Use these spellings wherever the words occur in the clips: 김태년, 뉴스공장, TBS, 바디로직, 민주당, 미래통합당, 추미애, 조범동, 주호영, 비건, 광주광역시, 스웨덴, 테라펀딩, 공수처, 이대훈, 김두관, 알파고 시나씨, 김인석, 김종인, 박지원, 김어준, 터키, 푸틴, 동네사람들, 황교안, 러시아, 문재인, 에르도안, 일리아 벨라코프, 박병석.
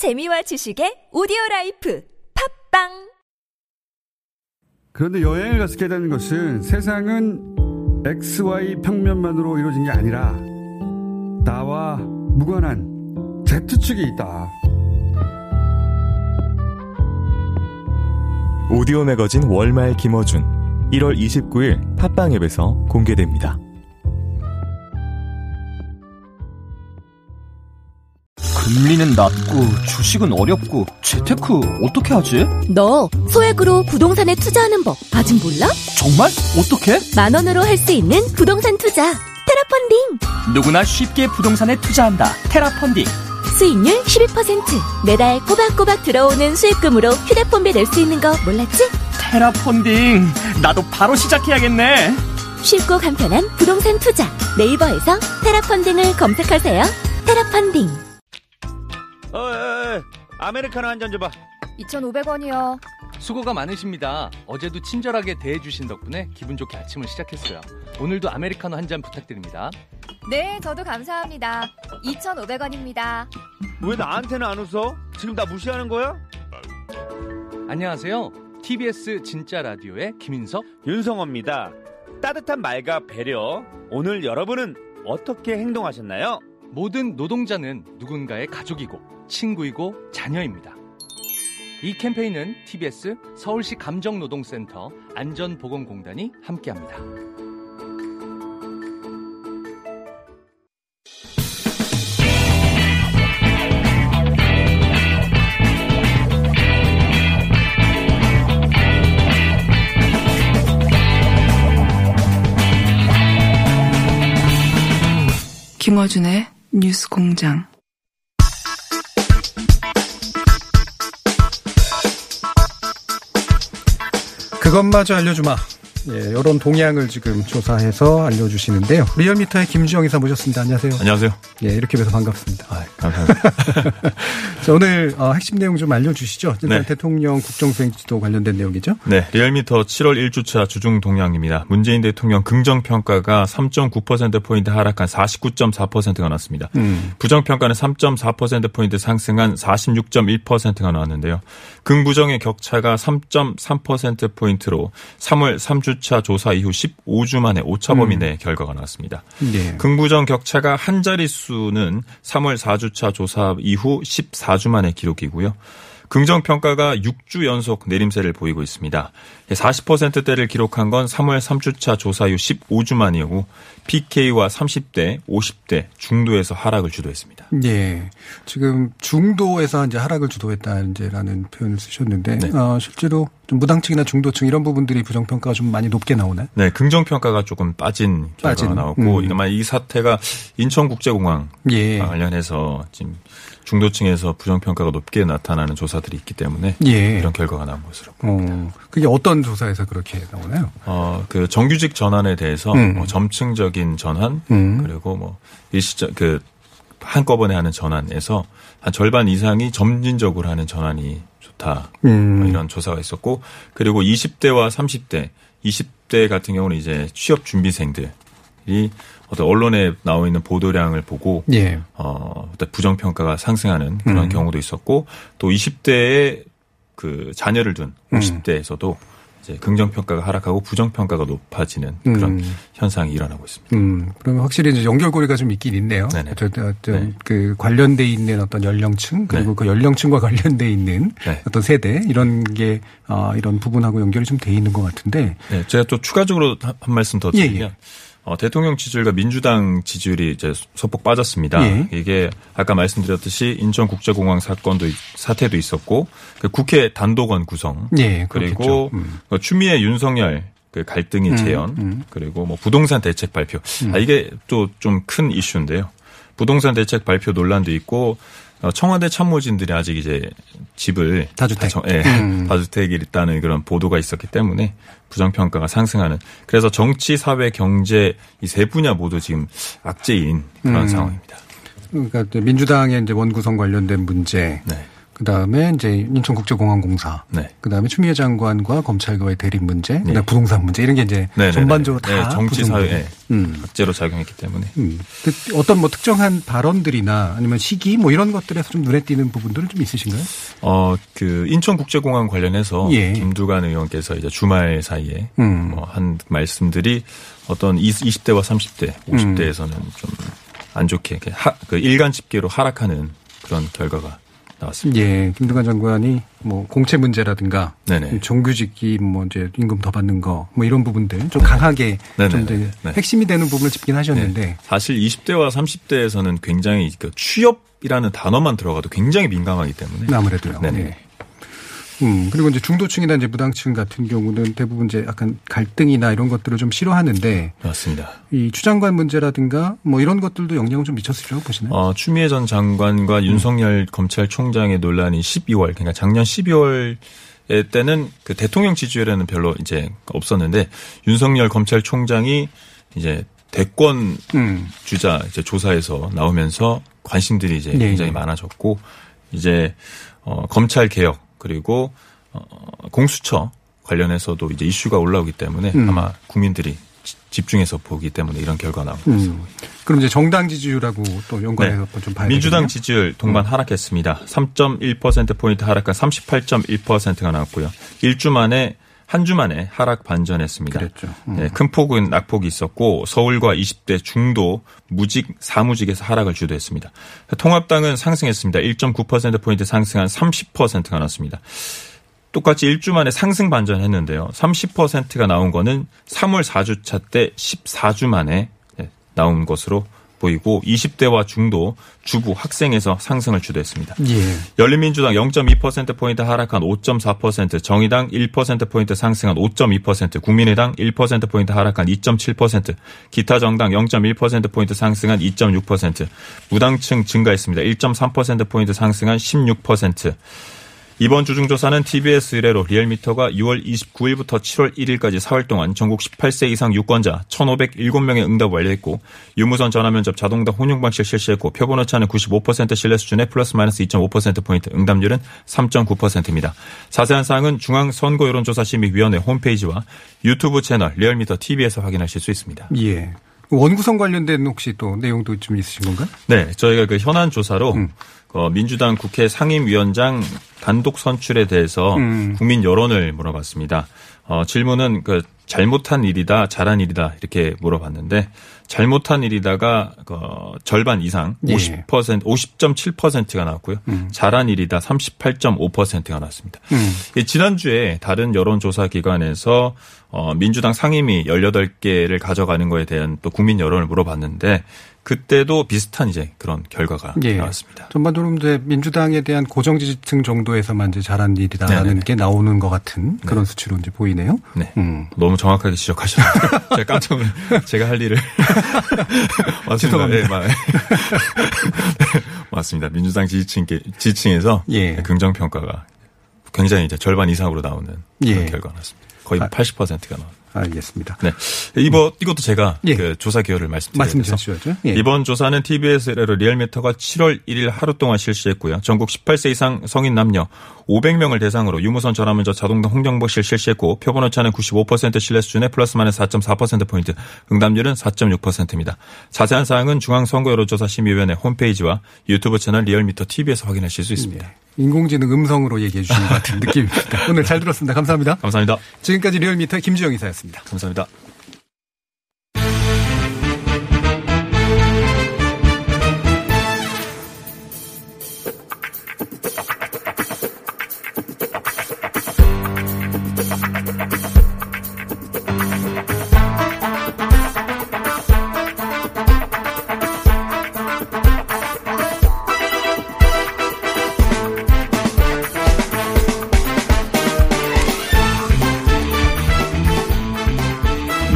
재미와 지식의 오디오라이프 팟빵. 그런데 여행을 가서 깨닫는 것은 세상은 XY 평면만으로 이루어진 게 아니라 나와 무관한 Z축이 있다. 오디오 매거진 월말 김어준 1월 29일 팟빵 앱에서 공개됩니다. 금리는 낮고 주식은 어렵고 재테크 어떻게 하지? 너 소액으로 부동산에 투자하는 법 아직 몰라? 정말? 어떻게? 10,000원으로 할 수 있는 부동산 투자 테라펀딩. 누구나 쉽게 부동산에 투자한다. 테라펀딩. 수익률 12%, 매달 꼬박꼬박 들어오는 수익금으로 휴대폰비 낼 수 있는 거 몰랐지? 테라펀딩, 나도 바로 시작해야겠네. 쉽고 간편한 부동산 투자, 네이버에서 테라펀딩을 검색하세요. 테라펀딩. 아메리카노 한 잔 줘봐. 2,500원이요. 수고가 많으십니다. 어제도 친절하게 대해주신 덕분에 기분 좋게 아침을 시작했어요. 오늘도 아메리카노 한 잔 부탁드립니다. 네, 저도 감사합니다. 2,500원입니다. 왜 나한테는 안 웃어? 지금 나 무시하는 거야? 안녕하세요. TBS 진짜 라디오의 김인석, 윤성호입니다. 따뜻한 말과 배려. 오늘 여러분은 어떻게 행동하셨나요? 모든 노동자는 누군가의 가족이고 친구이고 자녀입니다. 이 캠페인은 TBS 서울시 감정노동센터 안전보건공단이 함께합니다. 김어준의 뉴스공장. 그것마저 알려주마. 예, 이런 동향을 지금 조사해서 알려주시는데요. 리얼미터의 김주영 이사 모셨습니다. 안녕하세요. 안녕하세요. 예, 이렇게 뵈서 반갑습니다. 아, 감사합니다. 자, 오늘 핵심 내용 좀 알려주시죠. 일단 네. 대통령 국정수행지도 관련된 내용이죠. 네, 리얼미터 7월 1주차 주중 동향입니다. 문재인 대통령 긍정평가가 3.9%포인트 하락한 49.4%가 나왔습니다. 부정평가는 3.4%포인트 상승한 46.1%가 나왔는데요. 긍부정의 격차가 3.3%포인트로 3월 3주 차 조사 이후 15주 만에 오차범위 내 결과가 나왔습니다. 네. 긍부정 격차가 한 자릿수는 3월 4주차 조사 이후 14주 만의 기록이고요. 긍정평가가 6주 연속 내림세를 보이고 있습니다. 40%대를 기록한 건 3월 3주차 조사 이후 15주 만이고 PK와 30대, 50대 중도에서 하락을 주도했습니다. 네, 지금 중도에서 이제 하락을 주도했다 이제라는 표현을 쓰셨는데 네. 실제로 좀 무당층이나 중도층 이런 부분들이 부정평가가 좀 많이 높게 나오나요? 네, 긍정평가가 조금 빠진. 나오고 아마 이 사태가 인천국제공항 예. 관련해서 지금 중도층에서 부정평가가 높게 나타나는 조사들이 있기 때문에 예. 이런 결과가 나온 것으로 보입니다. 그게 어떤 조사에서 그렇게 나오나요? 그 정규직 전환에 대해서 뭐 점층적인 전환 그리고 뭐 일시적 그 한꺼번에 하는 전환에서 한 절반 이상이 점진적으로 하는 전환이 좋다 뭐 이런 조사가 있었고 그리고 20대와 30대, 20대 같은 경우는 이제 취업 준비생들. 이 어떤 언론에 나와 있는 보도량을 보고 예. 부정평가가 상승하는 그런 경우도 있었고 또 20대에 그 자녀를 둔 50대에서도 이제 긍정평가가 하락하고 부정평가가 높아지는 그런 현상이 일어나고 있습니다. 그러면 확실히 이제 연결고리가 좀 있긴 있네요. 어떤 그 관련돼 있는 어떤 연령층 그리고 네. 그 연령층과 관련돼 있는 네. 어떤 세대 이런 게 이런 부분하고 연결이 좀 돼 있는 것 같은데. 네, 제가 또 추가적으로 한 말씀 더 드리면. 예. 대통령 지지율과 민주당 지지율이 이제 소폭 빠졌습니다. 예. 이게 아까 말씀드렸듯이 인천국제공항 사태도 있었고 국회 단독원 구성 예, 그리고 추미애 윤석열 그 갈등이 재현 그리고 뭐 부동산 대책 발표 이게 또 좀 큰 이슈인데요. 부동산 대책 발표 논란도 있고 청와대 참모진들이 아직 이제 집을 다주택이 있다는 그런 보도가 있었기 때문에 부정평가가 상승하는 그래서 정치, 사회, 경제 이 세 분야 모두 지금 악재인 그런 상황입니다. 그러니까 민주당의 이제 원구성 관련된 문제. 네. 그다음에 이제 인천국제공항공사, 네. 그다음에 추미애 장관과 검찰과의 대립 문제, 네. 그다음에 부동산 문제 이런 게 이제 네네네네. 전반적으로 다 네. 정치 사회에 악재로 작용했기 때문에 어떤 뭐 특정한 발언들이나 아니면 시기 뭐 이런 것들에서 좀 눈에 띄는 부분들은 좀 있으신가요? 그 인천국제공항 관련해서 예. 김두관 의원께서 이제 주말 사이에 뭐 한 말씀들이 어떤 20대와 30대, 50대에서는 좀 안 좋게 그 일간 집계로 하락하는 그런 결과가 나왔습니다. 예, 김두관 장관이 뭐 공채 문제라든가 정규직이 뭐 이제 임금 더 받는 거 뭐 이런 부분들 좀 강하게 좀 이제 핵심이 되는 부분을 짚긴 하셨는데 네. 사실 20대와 30대에서는 굉장히 그 취업이라는 단어만 들어가도 굉장히 민감하기 때문에 아무래도요. 네. 그리고 이제 중도층이나 이제 무당층 같은 경우는 대부분 이제 약간 갈등이나 이런 것들을 좀 싫어하는데. 맞습니다. 이 추장관 문제라든가 뭐 이런 것들도 영향을 좀 미쳤을까요? 보시나요? 추미애 전 장관과 윤석열 검찰총장의 논란이 12월, 그러니까 작년 12월 때는 그 대통령 지지율에는 별로 이제 없었는데 윤석열 검찰총장이 이제 대권 주자 이제 조사에서 나오면서 관심들이 이제 굉장히 많아졌고 이제 검찰 개혁 그리고 공수처 관련해서도 이제 이슈가 올라오기 때문에 아마 국민들이 집중해서 보기 때문에 이런 결과가 나온 것 같습니다. 그럼 이제 정당 지지율하고 또 연관해서 네. 좀 봐야 되겠네요. 민주당 지지율 동반 하락했습니다. 3.1%포인트 하락한 38.1%가 나왔고요. 한 주 만에 하락 반전했습니다. 그랬죠. 네, 큰 폭은 낙폭이 있었고 서울과 20대 중도 무직, 사무직에서 하락을 주도했습니다. 통합당은 상승했습니다. 1.9%포인트 상승한 30%가 나왔습니다. 똑같이 1주 만에 상승 반전했는데요. 30%가 나온 거는 3월 4주차 때 14주 만에 나온 것으로 보이고 20대와 중도, 주부, 학생에서 상승을 주도했습니다. 예. 열린민주당 0.2%포인트 하락한 5.4%, 정의당 1%포인트 상승한 5.2%, 국민의당 1%포인트 하락한 2.7%, 기타정당 0.1%포인트 상승한 2.6%, 무당층 증가했습니다. 1.3%포인트 상승한 16%. 이번 주중조사는 TBS 의뢰로 리얼미터가 6월 29일부터 7월 1일까지 4월 동안 전국 18세 이상 유권자 1,507명의 응답을 완료했고 유무선 전화면접 자동답 혼용 방식을 실시했고 표본 오차는 95% 신뢰 수준에 플러스 마이너스 2.5%포인트 응답률은 3.9%입니다. 자세한 사항은 중앙선거여론조사심의위원회 홈페이지와 유튜브 채널 리얼미터 TV에서 확인하실 수 있습니다. 예. 원구성 관련된 혹시 또 내용도 좀 있으신 건가요? 네. 저희가 그 현안 조사로 민주당 국회 상임위원장 단독 선출에 대해서 국민 여론을 물어봤습니다. 질문은 그 잘못한 일이다, 잘한 일이다 이렇게 물어봤는데 잘못한 일이다가 절반 이상 50%, 50.7%가 나왔고요. 잘한 일이다 38.5%가 나왔습니다. 지난주에 다른 여론조사기관에서 민주당 상임위 18개를 가져가는 거에 대한 또 국민 여론을 물어봤는데 그때도 비슷한 이제 그런 결과가 나왔습니다. 전반적으로 이제 민주당에 대한 고정지지층 정도에서만 이제 잘한 일이다라는 게 나오는 것 같은 그런 수치로 이제 보이네요. 네. 너무 정확하게 지적하셨는데 제가 깜짝 놀랐어요. 제가 할 일을. 맞습니다. 네, 맞습니다. 민주당 지지층에서 긍정평가가 굉장히 이제 절반 이상으로 나오는 그런 결과가 나왔습니다. 거의 80%가 나왔습니다. 알겠습니다. 네, 이것도 제가 그 조사 결과를 말씀드려야죠. 예. 이번 조사는 TBS 리얼미터가 7월 1일 하루 동안 실시했고요. 전국 18세 이상 성인 남녀 500명을 대상으로 유무선 전화면접 자동등 홍정보실 실시했고 표본 오차는 95% 신뢰 수준에 플러스 마이너스 4.4%포인트, 응답률은 4.6%입니다. 자세한 사항은 중앙선거여론조사심의위원회 홈페이지와 유튜브 채널 리얼미터 TV에서 확인하실 수 있습니다. 예. 인공지능 음성으로 얘기해 주신 것 같은 느낌입니다. 오늘 잘 들었습니다. 감사합니다. 감사합니다. 지금까지 리얼미터의 김주영 이사였습니다. 감사합니다.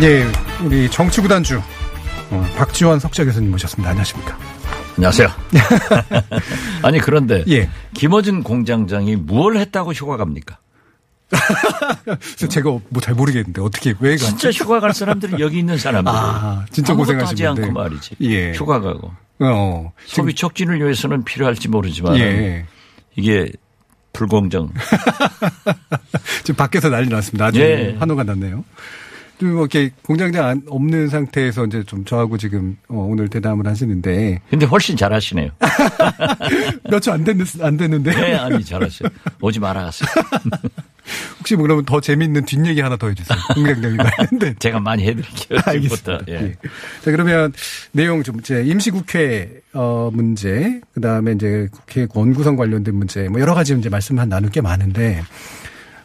네, 우리 정치구단주 박지원 석좌 교수님 모셨습니다. 안녕하십니까? 안녕하세요. 아니 그런데 김어준 공장장이 뭘 했다고 휴가 갑니까? 제가 뭐 잘 모르겠는데 어떻게 왜 가? 진짜 휴가 갈 사람들은 여기 있는 사람들. 아, 진짜 고생하시는데. 아무것도 하지 않고 말이지. 예. 휴가 가고. 소비 촉진을 위해서는 필요할지 모르지만 이게 불공정. 지금 밖에서 난리 났습니다. 아주 예. 환호가 났네요. 좀 이렇게 공장장 없는 상태에서 이제 좀 저하고 지금 오늘 대담을 하시는데. 근데 훨씬 잘하시네요. 몇 주 안 됐는데. 네, 아니 잘하시네요. 오지 말아가세요. 혹시 뭐 그러면 더 재미있는 뒷얘기 하나 더 해주세요. 공장장님 말인데. 제가 많이 해드릴게요. 알겠습니다. 예. 예. 자 그러면 내용 좀 이제 임시국회 문제, 그 다음에 이제 국회 권구성 관련된 문제, 뭐 여러 가지 이제 말씀 한 나눌 게 많은데.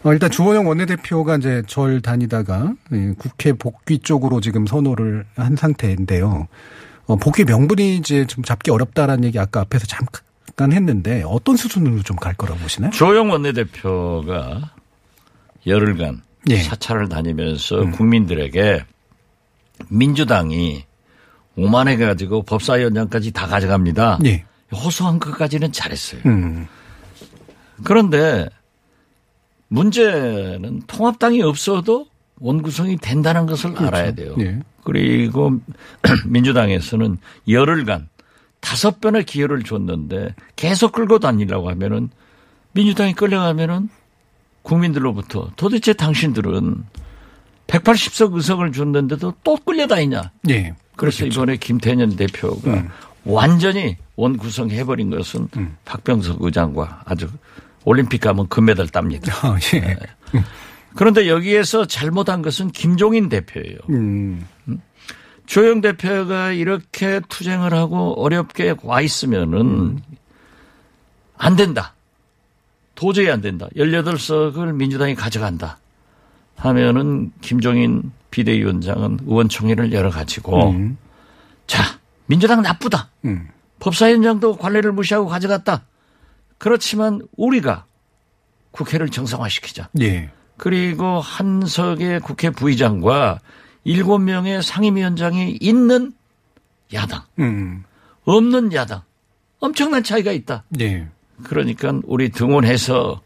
일단 주호영 원내대표가 이제 절 다니다가 국회 복귀 쪽으로 지금 선호를 한 상태인데요. 복귀 명분이 이제 좀 잡기 어렵다라는 얘기 아까 앞에서 잠깐 했는데 어떤 수준으로 좀 갈 거라고 보시나요? 주호영 원내대표가 열흘간 예. 사찰을 다니면서 국민들에게 민주당이 오만해 가지고 법사위원장까지 다 가져갑니다. 예. 호소한 것까지는 잘했어요. 그런데 문제는 통합당이 없어도 원구성이 된다는 것을 그렇죠. 알아야 돼요. 예. 그리고 민주당에서는 열흘간 5번의 기회를 줬는데 계속 끌고 다니려고 하면은 민주당이 끌려가면은 국민들로부터 도대체 당신들은 180석 의석을 줬는데도 또 끌려다니냐. 예. 그래서 그렇겠죠. 이번에 김태년 대표가 완전히 원구성해버린 것은 박병석 의장과 아주 올림픽 가면 금메달 땁니다. 아, 예. 네. 그런데 여기에서 잘못한 것은 김종인 대표예요. 주호영 대표가 이렇게 투쟁을 하고 어렵게 와 있으면은 안 된다. 도저히 안 된다. 18석을 민주당이 가져간다. 하면은 김종인 비대위원장은 의원총회를 열어가지고 자, 민주당 나쁘다. 법사위원장도 관례를 무시하고 가져갔다. 그렇지만 우리가 국회를 정상화시키자. 예. 그리고 한 석의 국회 부의장과 7명의 상임위원장이 있는 야당, 없는 야당. 엄청난 차이가 있다. 예. 그러니까 우리 등원해서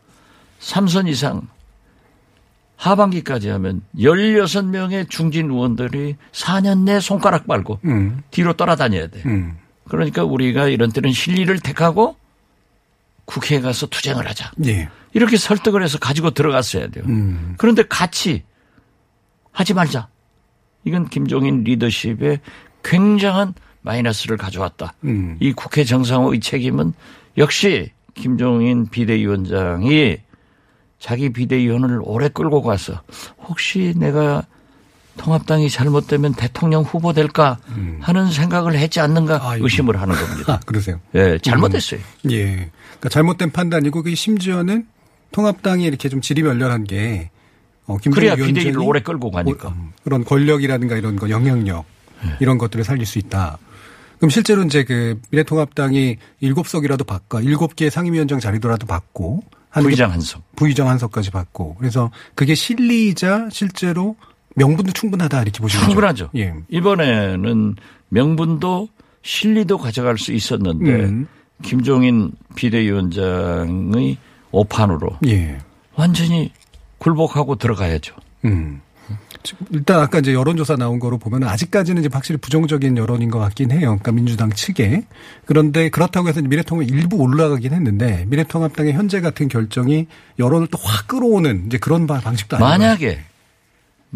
3선 이상 하반기까지 하면 16명의 중진 의원들이 4년 내 손가락 빨고 뒤로 따라다녀야 돼. 그러니까 우리가 이런 때는 실리를 택하고 국회에 가서 투쟁을 하자. 예. 이렇게 설득을 해서 가지고 들어갔어야 돼요. 그런데 같이 하지 말자. 이건 김종인 리더십에 굉장한 마이너스를 가져왔다. 이 국회 정상화의 책임은 역시 김종인 비대위원장이 자기 비대위원을 오래 끌고 가서 혹시 내가 통합당이 잘못되면 대통령 후보 될까 하는 생각을 했지 않는가 의심을 하는 겁니다. 아, 그러세요? 예, 잘못했어요. 예. 그러니까 잘못된 판단이고 그 심지어는 통합당이 이렇게 좀 지리멸렬한 게 그래야 비대위를 오래 끌고 가니까. 그런 권력이라든가 이런 거 영향력 예. 이런 것들을 살릴 수 있다. 그럼 실제로 이제 그 미래통합당이 7석이라도 받고 7개 상임위원장 자리도라도 받고 부의장 한 석까지 받고 그래서 그게 실리이자 실제로 명분도 충분하다 이렇게 보시면 충분하죠. 예. 이번에는 명분도 실리도 가져갈 수 있었는데 김종인 비대위원장의 오판으로 예. 완전히 굴복하고 들어가야죠. 일단 아까 이제 여론조사 나온 거로 보면 아직까지는 이제 확실히 부정적인 여론인 것 같긴 해요. 그러니까 민주당 측에. 그런데 그렇다고 해서 미래통합이 일부 올라가긴 했는데 미래통합당의 현재 같은 결정이 여론을 또 확 끌어오는 이제 그런 방식도 아니고. 만약에.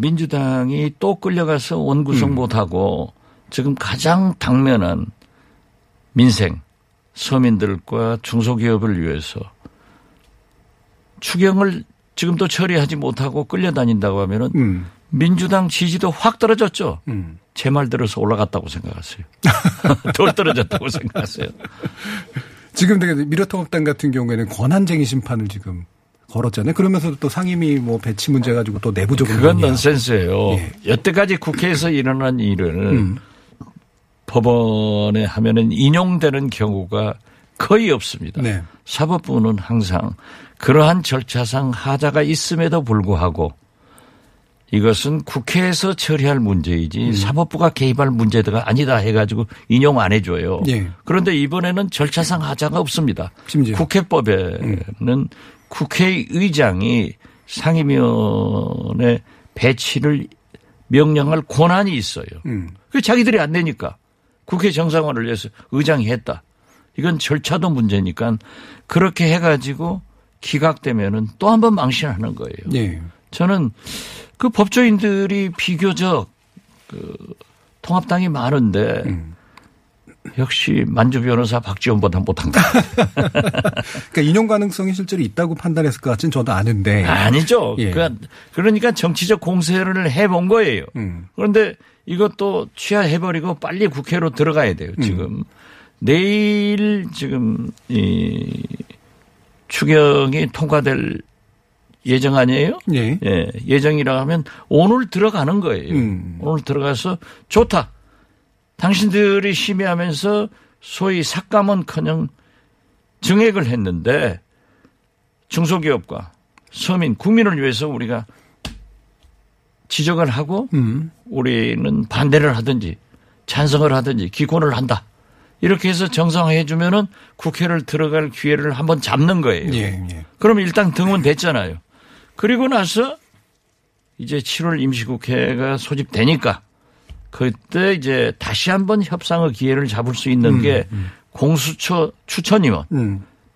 민주당이 또 끌려가서 원구성 못하고 지금 가장 당면한 민생, 서민들과 중소기업을 위해서 추경을 지금도 처리하지 못하고 끌려다닌다고 하면은 민주당 지지도 확 떨어졌죠. 제 말 들어서 올라갔다고 생각하세요. 덜 떨어졌다고 생각하세요. 지금 미래통합당 같은 경우에는 권한쟁의 심판을 지금. 걸었잖아요. 그러면서 또 상임위 뭐 배치 문제 가지고 또 내부적으로. 그건 넌센스예요. 예. 여태까지 국회에서 일어난 일을 법원에 하면은 인용되는 경우가 거의 없습니다. 네. 사법부는 항상 그러한 절차상 하자가 있음에도 불구하고 이것은 국회에서 처리할 문제이지 사법부가 개입할 문제가 아니다 해가지고 인용 안 해줘요. 예. 그런데 이번에는 절차상 하자가 없습니다. 심지어. 국회법에는 국회의장이 상임위원회 배치를 명령할 권한이 있어요. 그 자기들이 안 되니까 국회 정상화를 위해서 의장이 했다. 이건 절차도 문제니까 그렇게 해가지고 기각되면은 또 한 번 망신하는 거예요. 네. 저는 그 법조인들이 비교적 그 통합당이 많은데 역시 만주 변호사 박지원보다 못한다. 그러니까 인용 가능성이 실제로 있다고 판단했을 것 같지는 저도 아는데. 아니죠. 예. 그러니까 정치적 공세를 해본 거예요. 그런데 이것도 취하해버리고 빨리 국회로 들어가야 돼요. 지금 내일 지금 이 추경이 통과될 예정 아니에요? 예. 예. 예정이라 하면 오늘 들어가는 거예요. 오늘 들어가서 좋다. 당신들이 심의하면서 소위 삭감은커녕 증액을 했는데 중소기업과 서민, 국민을 위해서 우리가 지적을 하고 우리는 반대를 하든지 찬성을 하든지 기권을 한다. 이렇게 해서 정상화해 주면은 국회를 들어갈 기회를 한번 잡는 거예요. 예, 예. 그럼 일단 등은 됐잖아요. 그리고 나서 이제 7월 임시국회가 소집되니까 그때 이제 다시 한번 협상의 기회를 잡을 수 있는 게 공수처 추천위원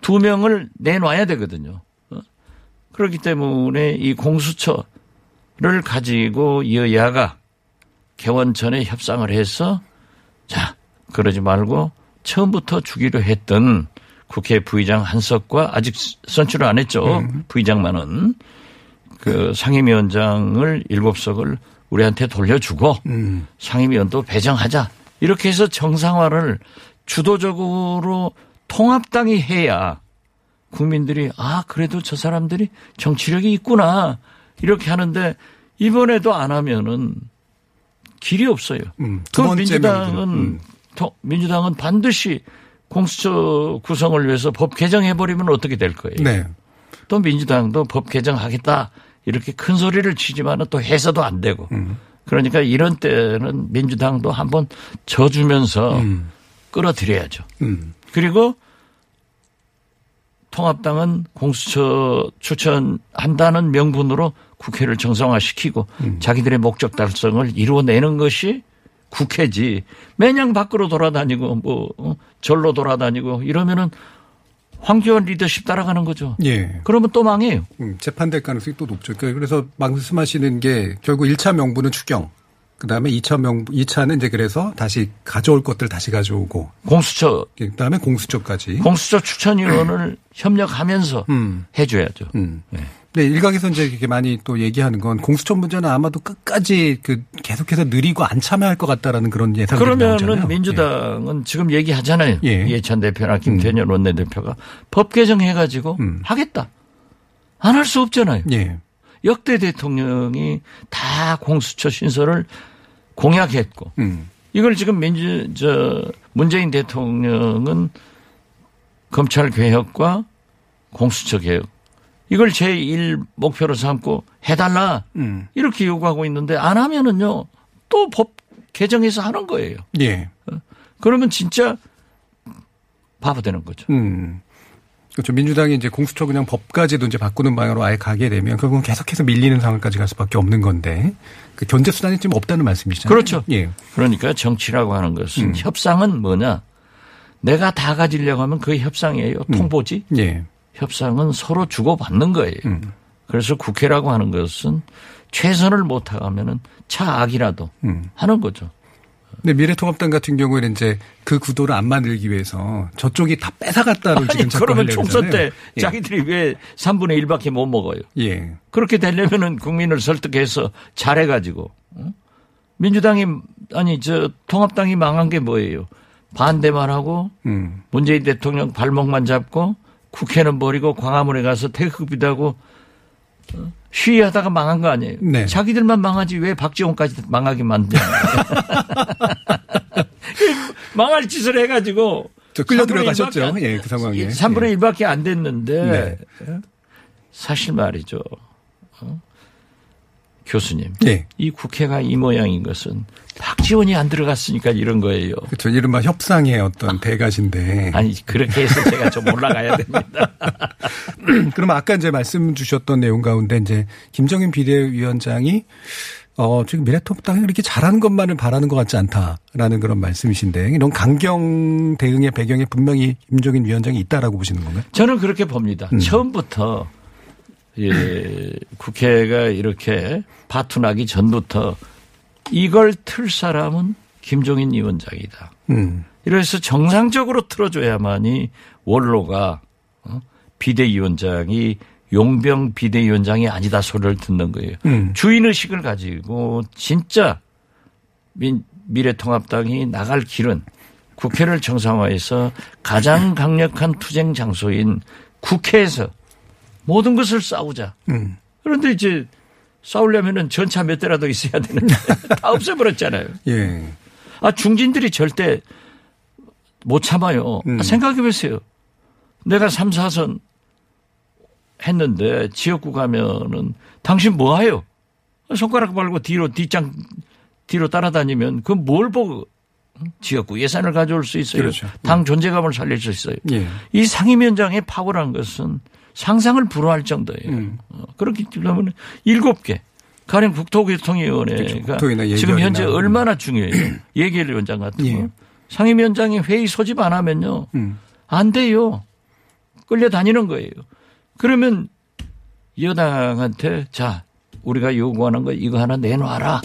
2명을 내놔야 되거든요. 그렇기 때문에 이 공수처를 가지고 여야가 개원 전에 협상을 해서 자, 그러지 말고 처음부터 주기로 했던 국회 부의장 한석과 아직 선출을 안 했죠. 부의장만은 그 상임위원장을 7석을 우리한테 돌려주고 상임위원도 배정하자. 이렇게 해서 정상화를 주도적으로 통합당이 해야 국민들이 아 그래도 저 사람들이 정치력이 있구나 이렇게 하는데 이번에도 안 하면은 길이 없어요. 그 민주당은 반드시 공수처 구성을 위해서 법 개정해버리면 어떻게 될 거예요. 네. 또 민주당도 법 개정하겠다. 이렇게 큰 소리를 치지만은 또 해서도 안 되고. 그러니까 이런 때는 민주당도 한번 져주면서 끌어들여야죠. 그리고 통합당은 공수처 추천한다는 명분으로 국회를 정상화시키고 자기들의 목적 달성을 이루어내는 것이 국회지. 매년 밖으로 돌아다니고 뭐 절로 돌아다니고 이러면은 황교안 리더십 따라가는 거죠. 예. 그러면 또 망해요. 재판될 가능성이 또 높죠. 그래서 말씀하시는 게 결국 1차 명분은 추경. 그다음에 2차는 이제 그래서 다시 가져올 것들 다시 가져오고. 공수처. 그다음에 공수처까지. 공수처 추천위원을 협력하면서 해줘야죠. 네. 네, 일각에서 이제 이렇게 많이 또 얘기하는 건 공수처 문제는 아마도 끝까지 그 계속해서 느리고 안 참여할 것 같다라는 그런 예상들이 나오잖아요. 그러면은 민주당은 예. 지금 얘기하잖아요. 예. 이해찬 대표나 김태년 원내대표가 법 개정해가지고 하겠다. 안 할 수 없잖아요. 예. 역대 대통령이 다 공수처 신설을 공약했고 이걸 지금 문재인 대통령은 검찰 개혁과 공수처 개혁 이걸 제1 목표로 삼고 해달라 이렇게 요구하고 있는데 안 하면은요 또 법 개정해서 하는 거예요. 예. 그러면 진짜 바보 되는 거죠. 그렇죠. 민주당이 이제 공수처 그냥 법까지도 이제 바꾸는 방향으로 아예 가게 되면 결국은 계속해서 밀리는 상황까지 갈 수밖에 없는 건데 그 견제 수단이 지금 없다는 말씀이시죠. 그렇죠. 예. 그러니까 정치라고 하는 것은 협상은 뭐냐? 내가 다 가지려고 하면 그게 협상이에요. 통보지. 예. 협상은 서로 주고받는 거예요. 그래서 국회라고 하는 것은 최선을 못하면은 차악이라도 하는 거죠. 근데 미래통합당 같은 경우에는 이제 그 구도를 안 만들기 위해서 저쪽이 다 뺏어갔다로 지금 자꾸 하려고 그러면 총선 때 예. 자기들이 왜 3분의 1밖에 못 먹어요. 예. 그렇게 되려면은 국민을 설득해서 잘해가지고 민주당이 아니 저 통합당이 망한 게 뭐예요. 반대만 하고 문재인 대통령 발목만 잡고 국회는 버리고 광화문에 가서 태극비다고 시위하다가 망한 거 아니에요. 네. 자기들만 망하지 왜 박지원까지 망하게 만드냐. 망할 짓을 해가지고. 저 끌려 들어가셨죠. 예, 그 상황에. 3분의 1밖에 안 됐는데 네. 사실 말이죠. 교수님. 네. 이 국회가 이 모양인 것은 박지원이 안 들어갔으니까 이런 거예요. 그렇죠. 이른바 협상의 어떤 대가신데. 아니 그렇게 해서 제가 좀 올라가야 됩니다. 그럼 아까 이제 말씀 주셨던 내용 가운데 이제 김정인 비대위원장이 지금 미래통합당이 그렇게 잘하는 것만을 바라는 것 같지 않다라는 그런 말씀이신데 이런 강경 대응의 배경에 분명히 김종인 위원장이 있다라고 보시는 건가요? 저는 그렇게 봅니다. 처음부터 예, 국회가 이렇게 파투나기 전부터 이걸 틀 사람은 김종인 위원장이다. 이래서 정상적으로 틀어줘야만이 원로가 비대위원장이 용병 비대위원장이 아니다 소리를 듣는 거예요. 주인의식을 가지고 진짜 미래통합당이 나갈 길은 국회를 정상화해서 가장 강력한 투쟁 장소인 국회에서 모든 것을 싸우자. 그런데 이제 싸우려면은 전차 몇 대라도 있어야 되는데 다 없애버렸잖아요. 예. 아, 중진들이 절대 못 참아요. 아, 생각해보세요. 내가 3, 4선 했는데 지역구 가면은 당신 뭐 해요? 손가락 말고 뒤로 따라다니면 그건 뭘 보고 지역구 예산을 가져올 수 있어요. 그렇죠. 당 존재감을 살릴 수 있어요. 예. 이 상임위원장의 파워란 것은 상상을 불허할 정도예요. 그렇기 때문에 7개 가령 국토교통위원회가 그렇죠. 지금 현재 얼마나 중요해요. 예결위원장 같은 예. 거. 상임위원장이 회의 소집 안 하면요. 안 돼요. 끌려다니는 거예요. 그러면 여당한테 자 우리가 요구하는 거 이거 하나 내놔라.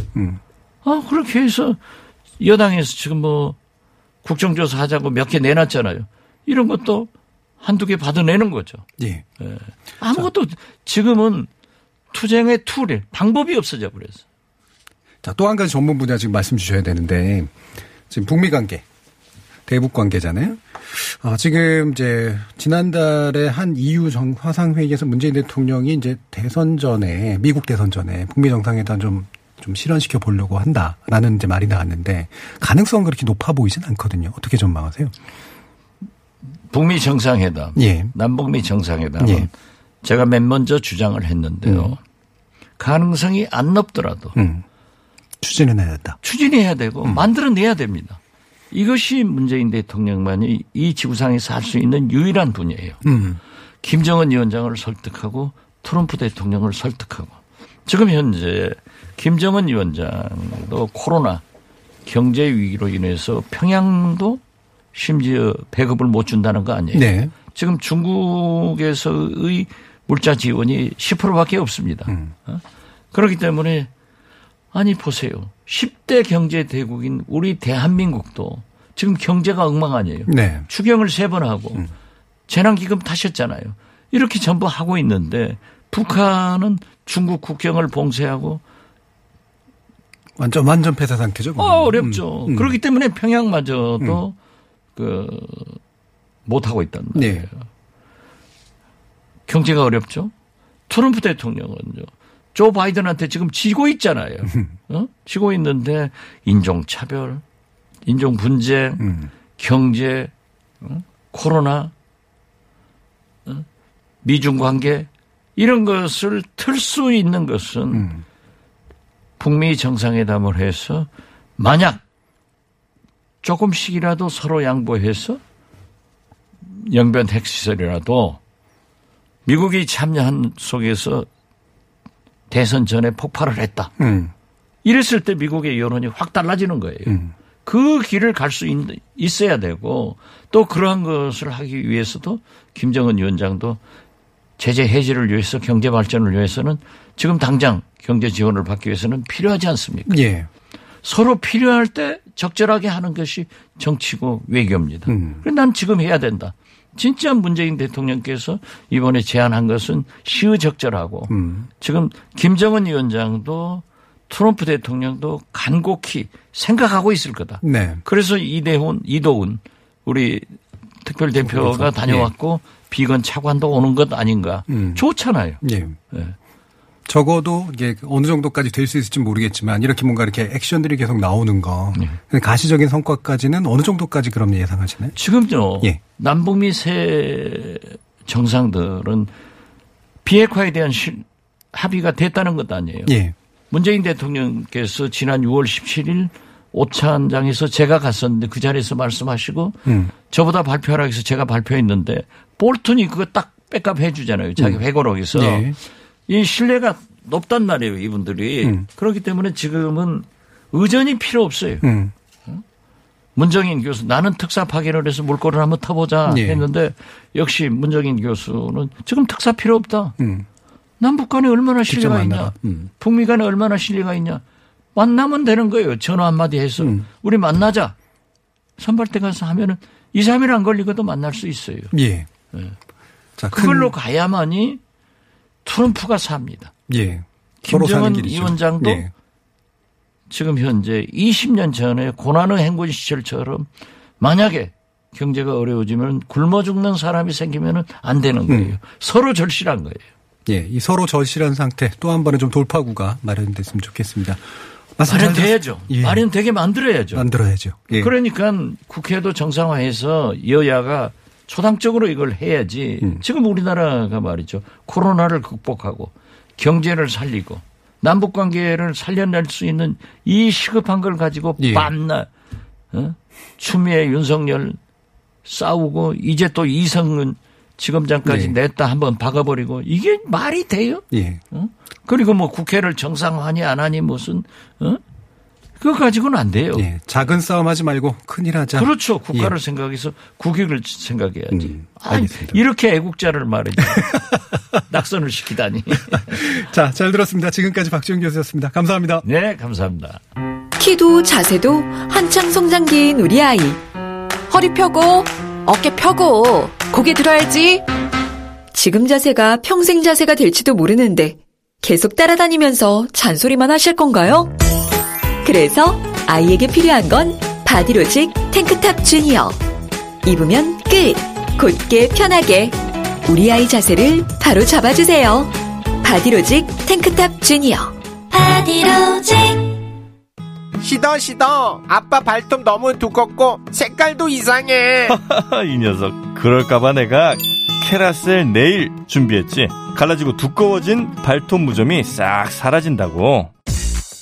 아 그렇게 해서 여당에서 지금 뭐 국정조사 하자고 몇 개 내놨잖아요. 이런 것도 한두 개 받아내는 거죠. 예. 예. 아무것도 자. 지금은 투쟁의 툴이 방법이 없어져 버렸어요. 자, 또 한 가지 전문 분야 지금 말씀 주셔야 되는데 지금 북미 관계, 대북 관계잖아요. 지금 이제 지난달에 한 EU 정 화상회의에서 문재인 대통령이 이제 대선 전에 미국 대선 전에 북미 정상회담 좀 실현시켜 보려고 한다라는 이제 말이 나왔는데 가능성은 그렇게 높아 보이진 않거든요. 어떻게 전망하세요? 북미 정상회담, 예. 남북미 정상회담은 예. 제가 맨 먼저 주장을 했는데요. 가능성이 안 높더라도 추진해야 된다. 추진해야 되고 만들어내야 됩니다. 이것이 문재인 대통령만이 이 지구상에서 할 수 있는 유일한 분야예요. 김정은 위원장을 설득하고 트럼프 대통령을 설득하고 지금 현재 김정은 위원장도 코로나 경제 위기로 인해서 평양도 심지어 배급을 못 준다는 거 아니에요. 네. 지금 중국에서의 물자 지원이 10%밖에 없습니다. 그렇기 때문에 아니 보세요. 10대 경제 대국인 우리 대한민국도 지금 경제가 엉망 아니에요. 네. 추경을 3번 하고 재난기금 타셨잖아요. 이렇게 전부 하고 있는데 북한은 중국 국경을 봉쇄하고 완전 폐쇄 상태죠. 어렵죠. 그렇기 때문에 평양마저도 못하고 있단 말이에요. 네. 경제가 어렵죠. 트럼프 대통령은요. 조 바이든한테 지금 지고 있잖아요. 지고 있는데 인종차별, 인종분쟁, 경제, 코로나, 미중관계 이런 것을 틀 수 있는 것은 북미 정상회담을 해서 만약 조금씩이라도 서로 양보해서 영변 핵시설이라도 미국이 참여한 속에서 대선 전에 폭발을 했다. 이랬을 때 미국의 여론이 확 달라지는 거예요. 그 길을 갈 수 있어야 되고 또 그러한 것을 하기 위해서도 김정은 위원장도 제재 해지를 위해서 경제 발전을 위해서는 지금 당장 경제 지원을 받기 위해서는 필요하지 않습니까? 예. 서로 필요할 때 적절하게 하는 것이 정치고 외교입니다. 그래서 난 지금 해야 된다. 진짜 문재인 대통령께서 이번에 제안한 것은 시의적절하고 지금 김정은 위원장도 트럼프 대통령도 간곡히 생각하고 있을 거다. 네. 그래서 이대훈 우리 특별대표가 다녀왔고 네. 비건 차관도 오는 것 아닌가. 좋잖아요. 네. 네. 적어도 이게 어느 정도까지 될 수 있을지 모르겠지만 이렇게 뭔가 이렇게 액션들이 계속 나오는 거 네. 가시적인 성과까지는 어느 정도까지 그럼 예상하시나요? 지금요 예. 남북미 세 정상들은 비핵화에 대한 합의가 됐다는 것도 아니에요. 예. 문재인 대통령께서 지난 6월 17일 오찬장에서 제가 갔었는데 그 자리에서 말씀하시고 저보다 발표하라고 해서 제가 발표했는데 볼튼이 그거 딱 백값 해주잖아요. 자기 회고록에서. 네. 이 신뢰가 높단 말이에요. 이분들이. 그렇기 때문에 지금은 의전이 필요 없어요. 문정인 교수 나는 특사 파견을 해서 물꼬를 한번 타보자 했는데 역시 문정인 교수는 지금 특사 필요 없다. 남북 간에 얼마나 신뢰가 있냐. 북미 간에 얼마나 신뢰가 있냐. 만나면 되는 거예요. 전화 한마디 해서. 우리 만나자. 선발대 가서 하면은 2, 3일 안 걸리고도 만날 수 있어요. 예. 네. 자, 그걸로 가야만이 트럼프가 삽니다. 예. 김정은 위원장도 예. 지금 현재 20년 전에 고난의 행군 시절처럼 만약에 경제가 어려워지면 굶어 죽는 사람이 생기면 안 되는 거예요. 서로 절실한 거예요. 예, 이 서로 절실한 상태 또 한 번에 좀 돌파구가 마련됐으면 좋겠습니다. 마련돼야죠. 예. 마련되게 만들어야죠. 만들어야죠. 예. 그러니까 국회도 정상화해서 여야가 초당적으로 이걸 해야지. 지금 우리나라가 말이죠. 코로나를 극복하고 경제를 살리고 남북관계를 살려낼 수 있는 이 시급한 걸 가지고 예. 밤낮 추미애 윤석열 싸우고 이제 또 이성은 지검장까지 네. 냈다 한번 박아버리고 이게 말이 돼요? 예. 어? 그리고 뭐 국회를 정상화하니 안 하니 무슨 어? 그거 가지고는 안 돼요. 예. 작은 싸움하지 말고 큰일 하자. 그렇죠. 국가를 예. 생각해서 국익을 생각해야지. 아니, 이렇게 애국자를 말이죠. 낙선을 시키다니. 자, 잘 들었습니다. 지금까지 박지원 교수였습니다. 감사합니다. 네, 감사합니다. 키도 자세도 한창 성장기인 우리 아이. 허리 펴고 어깨 펴고 고개 들어야지. 지금 자세가 평생 자세가 될지도 모르는데 계속 따라다니면서 잔소리만 하실 건가요? 그래서 아이에게 필요한 건 바디로직 탱크탑 주니어. 입으면 끝. 곧게 편하게. 우리 아이 자세를 바로 잡아주세요. 바디로직 탱크탑 주니어. 바디로직. 시더 아빠 발톱 너무 두껍고 색깔도 이상해. 이 녀석 그럴까봐 내가 캐라셀 네일 준비했지. 갈라지고 두꺼워진 발톱 무좀이 싹 사라진다고.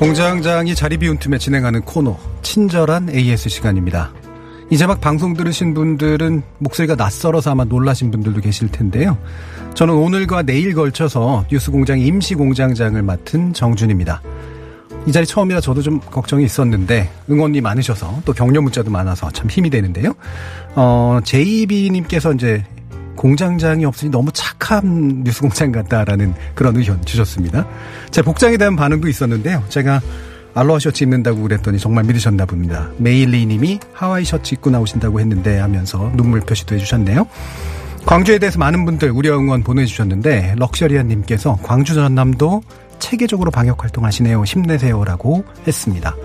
공장장이 자리 비운 틈에 진행하는 코너 친절한 AS 시간입니다. 이제 막 방송 들으신 분들은 목소리가 낯설어서 아마 놀라신 분들도 계실 텐데요. 저는 오늘과 내일 걸쳐서 뉴스공장 임시공장장을 맡은 정준입니다. 이 자리 처음이라 저도 좀 걱정이 있었는데 응원이 많으셔서 또 격려 문자도 많아서 참 힘이 되는데요. JB님께서 이제 공장장이 없으니 너무 착한 뉴스공장 같다라는 그런 의견 주셨습니다. 제 복장에 대한 반응도 있었는데요. 제가 알로하 셔츠 입는다고 그랬더니 정말 믿으셨나 봅니다. 메일리 님이 하와이 셔츠 입고 나오신다고 했는데 하면서 눈물 표시도 해주셨네요. 광주에 대해서 많은 분들 우려 응원 보내주셨는데 럭셔리한 님께서 광주 전남도 체계적으로 방역활동 하시네요. 힘내세요라고 했습니다.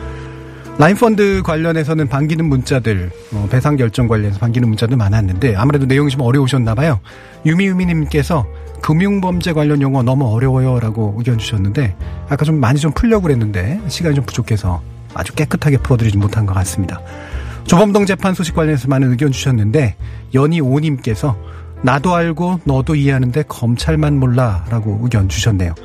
라인펀드 관련해서는 반기는 문자들, 배상 결정 관련해서 반기는 문자들 많았는데 아무래도 내용이 좀 어려우셨나 봐요. 유미유미 님께서 금융범죄 관련 용어 너무 어려워요라고 의견 주셨는데 아까 좀 많이 좀 풀려고 그랬는데 시간이 좀 부족해서 아주 깨끗하게 풀어드리지 못한 것 같습니다. 조범동 재판 소식 관련해서 많은 의견 주셨는데 연이오님께서 나도 알고 너도 이해하는데 검찰만 몰라라고 의견 주셨네요.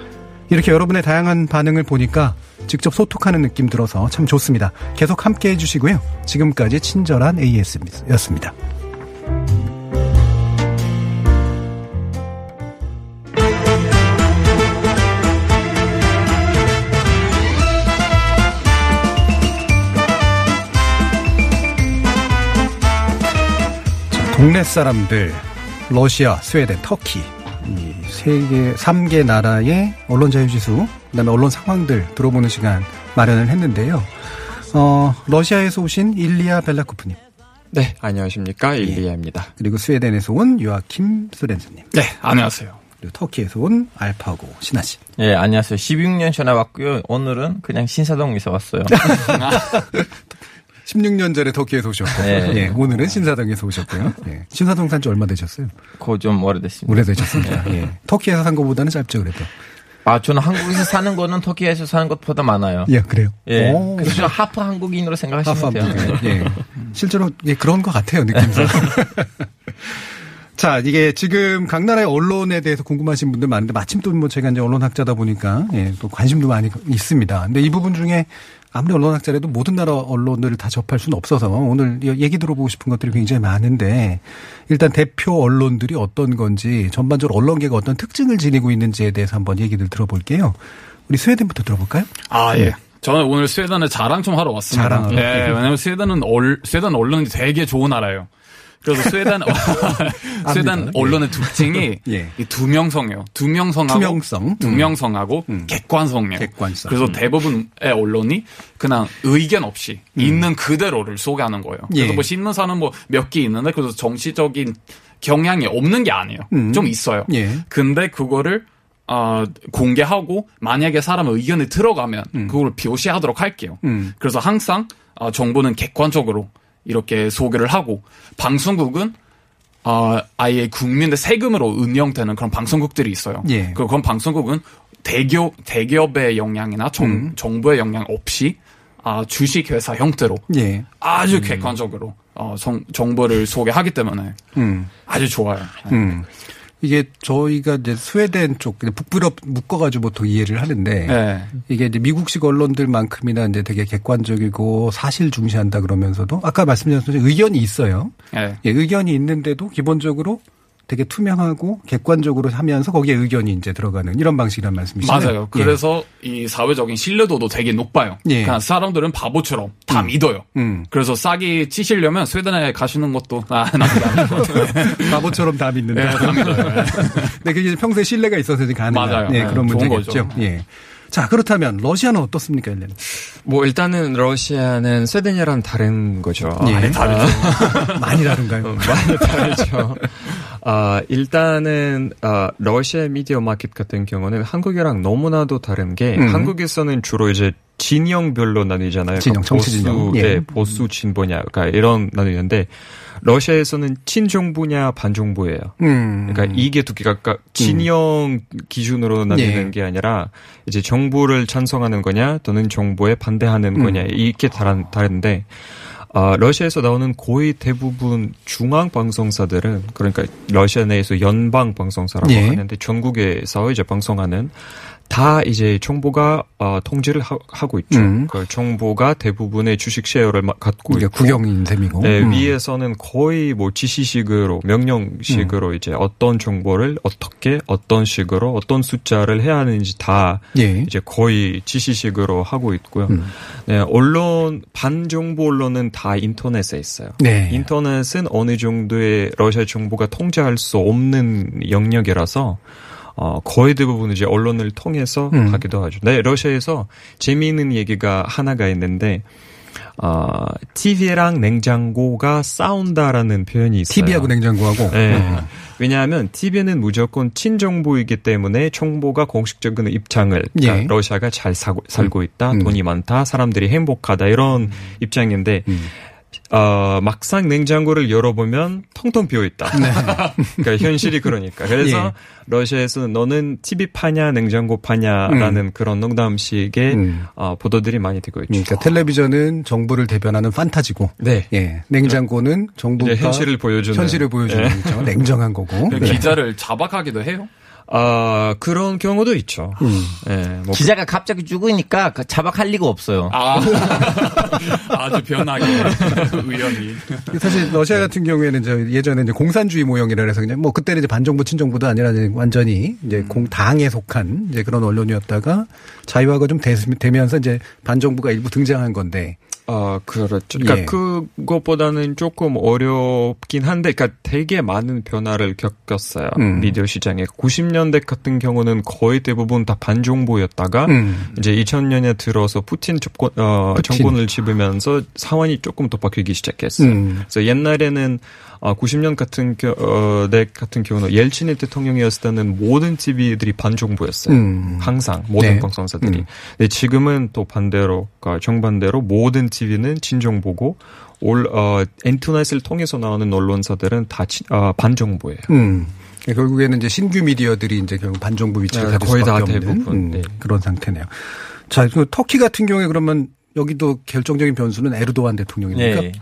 이렇게 여러분의 다양한 반응을 보니까 직접 소통하는 느낌 들어서 참 좋습니다. 계속 함께해 주시고요. 지금까지 친절한 AS였습니다. 동네 사람들, 러시아, 스웨덴, 터키 이 3개 나라의 언론 자유지수, 그다음에 언론 상황들 들어보는 시간 마련을 했는데요. 러시아에서 오신 일리아 벨라코프님. 네, 안녕하십니까, 일리아입니다. 예. 그리고 스웨덴에서 온 요아킴 소렌스님. 네, 안녕하세요. 그리고 터키에서 온 알파고 시나씨. 네, 안녕하세요. 16년 전에 왔고요. 오늘은 그냥 신사동에서 왔어요. 16년 전에 터키에서 오셨고, 네. 예, 오늘은 신사동에서 오셨고요. 예. 신사동 산지 얼마 되셨어요? 그거 좀 오래됐습니다. 오래되셨습니다. 예. 터키에서 산 거보다는 짧죠, 그래도. 아, 저는 한국에서 사는 거는 터키에서 사는 것보다 많아요. 예, 그래요? 예. 오, 그래서 저는 하프 한국인으로 생각하시면 돼요. 한국인. 예. 실제로, 예, 그런 것 같아요, 느낌상. 자, 이게 지금 각 나라의 언론에 대해서 궁금하신 분들 많은데, 마침 또 뭐 제가 이제 언론학자다 보니까, 예, 또 관심도 많이 있습니다. 근데 이 부분 중에 아무리 언론학자라도 모든 나라 언론을 다 접할 수는 없어서 오늘 얘기 들어보고 싶은 것들이 굉장히 많은데, 일단 대표 언론들이 어떤 건지, 전반적으로 언론계가 어떤 특징을 지니고 있는지에 대해서 한번 얘기를 들어볼게요. 우리 스웨덴부터 들어볼까요? 아, 예. 저는 오늘 스웨덴에 자랑 좀 하러 왔습니다. 자랑하러? 예, 왜냐면 스웨덴 언론이 되게 좋은 나라예요. 그래서 스웨덴 언론의 특징이 예. 이 두명성이에요. 투명성하고 객관성이에요. 객관성. 그래서 대부분의 언론이 그냥 의견 없이 있는 그대로를 소개하는 거예요. 그래서 뭐 신문사는 뭐 몇 개 있는데 그래서 정치적인 경향이 없는 게 아니에요. 좀 있어요. 예. 근데 그거를 공개하고 만약에 사람의 의견이 들어가면 그걸 표시하도록 할게요. 그래서 항상 정부는 객관적으로 이렇게 소개를 하고 방송국은 아예 국민의 세금으로 운영되는 그런 방송국들이 있어요. 예. 그런 방송국은 대기업의 영향이나 정부의 영향 없이 주식회사 형태로 예. 아주 객관적으로 정보를 소개하기 때문에 아주 좋아요. 이게 저희가 이제 스웨덴 쪽 북유럽 묶어가지고 보통 이해를 하는데 네. 이게 이제 미국식 언론들만큼이나 이제 되게 객관적이고 사실 중시한다 그러면서도 아까 말씀드렸듯이 의견이 있어요. 네. 예, 의견이 있는데도 기본적으로 되게 투명하고 객관적으로 하면서 거기에 의견이 이제 들어가는 이런 방식이란 말씀이시죠. 맞아요. 그래서 예. 이 사회적인 신뢰도도 되게 높아요. 예. 그냥 사람들은 바보처럼 다 믿어요. 그래서 싸게 치시려면 스웨덴에 가시는 것도 바보처럼 다 믿는다. 네, 다 믿어요. 근데 그게 평소에 신뢰가 있어서 가능한 네, 그런 문제겠죠. 예. 자, 그렇다면 러시아는 어떻습니까, 일단? 뭐 일단은 러시아는 스웨덴이랑 다른 거죠. 예. 많이 다르죠. 많이 다른가요? 많이 다르죠. 일단은 러시아 미디어 마켓 같은 경우는 한국이랑 너무나도 다른 게 한국에서는 주로 이제 진영별로 나뉘잖아요. 진영, 그러니까 정치 진영. 네, 예. 보수 진보냐, 그러니까 이런 나뉘는데 러시아에서는 친정부냐 반정부예요. 그러니까 이게 두 개가 진영 기준으로 나뉘는 예. 게 아니라 이제 정부를 찬성하는 거냐 또는 정부에 반대하는 거냐 이렇게 다른데. 러시아에서 나오는 거의 대부분 중앙 방송사들은 그러니까 러시아 내에서 연방 방송사라고 예. 하는데 전국에서 이제 방송하는 다 이제 정부가 통제를 하고 있죠. 그 정부가 대부분의 주식 쉐어를 갖고 있고 국영인 셈이고 네, 위에서는 거의 뭐 지시식으로 명령식으로 이제 어떤 정보를 어떻게 어떤 식으로 어떤 숫자를 해야 하는지 다 예. 이제 거의 지시식으로 하고 있고요. 네, 언론 반정부 언론은 다 인터넷에 있어요. 네. 인터넷은 어느 정도의 러시아 정부가 통제할 수 없는 영역이라서 거의 대부분 이제 언론을 통해서 하기도 하죠. 네, 러시아에서 재미있는 얘기가 하나가 있는데, TV랑 냉장고가 싸운다라는 표현이 있어요. TV하고 냉장고하고? 네. 왜냐하면 TV는 무조건 친정부이기 때문에 정부가 공식적인 입장을, 그러니까 예. 러시아가 잘 살고 있다, 돈이 많다, 사람들이 행복하다, 이런 입장인데, 막상 냉장고를 열어보면 텅텅 비어있다. 네. 그러니까 현실이 그러니까. 그래서 예. 러시아에서는 너는 TV 파냐 냉장고 파냐라는 그런 농담식의 보도들이 많이 되고 있죠. 그러니까 텔레비전은 정부를 대변하는 판타지고, 네, 예. 냉장고는 정부가 현실을 보여주는 예. 냉정한 거고. 네. 기자를 자박하기도 해요. 그런 경우도 있죠. 네, 뭐 기자가 갑자기 죽으니까 자박할 리가 없어요. 아주 변하게 의원이. 사실 러시아 같은 경우에는 이제 예전에 이제 공산주의 모형이라 해서 그냥 뭐 그때는 이제 반정부 친정부도 아니라 이제 완전히 이제 공당에 속한 이제 그런 언론이었다가 자유화가 좀 되면서 이제 반정부가 일부 등장한 건데 아, 그렇죠. 그러니까 예. 그것보다는 조금 어렵긴 한데, 그러니까 되게 많은 변화를 겪었어요. 미디어 시장에 90년대 같은 경우는 거의 대부분 다 반정부였다가 이제 2000년에 들어서 푸틴 정권을 집으면서 상황이 조금 더 바뀌기 시작했어요. 그래서 옛날에는 90년 같은 경우는 옐친이 대통령이었을 때는 모든 TV들이 반정부였어요. 항상 모든 네. 방송사들이. 근데 지금은 또 반대로, 그러니까 정반대로 모든 TV는 진정보고 인터넷을 통해서 나오는 언론사들은 다 반정부예요. 결국에는 이제 신규 미디어들이 이제 결국 반정부 위치를 가질 수밖에 없는 대부분, 네. 그런 상태네요. 자, 그 터키 같은 경우에 그러면 여기도 결정적인 변수는 에르도안 대통령입니까? 네.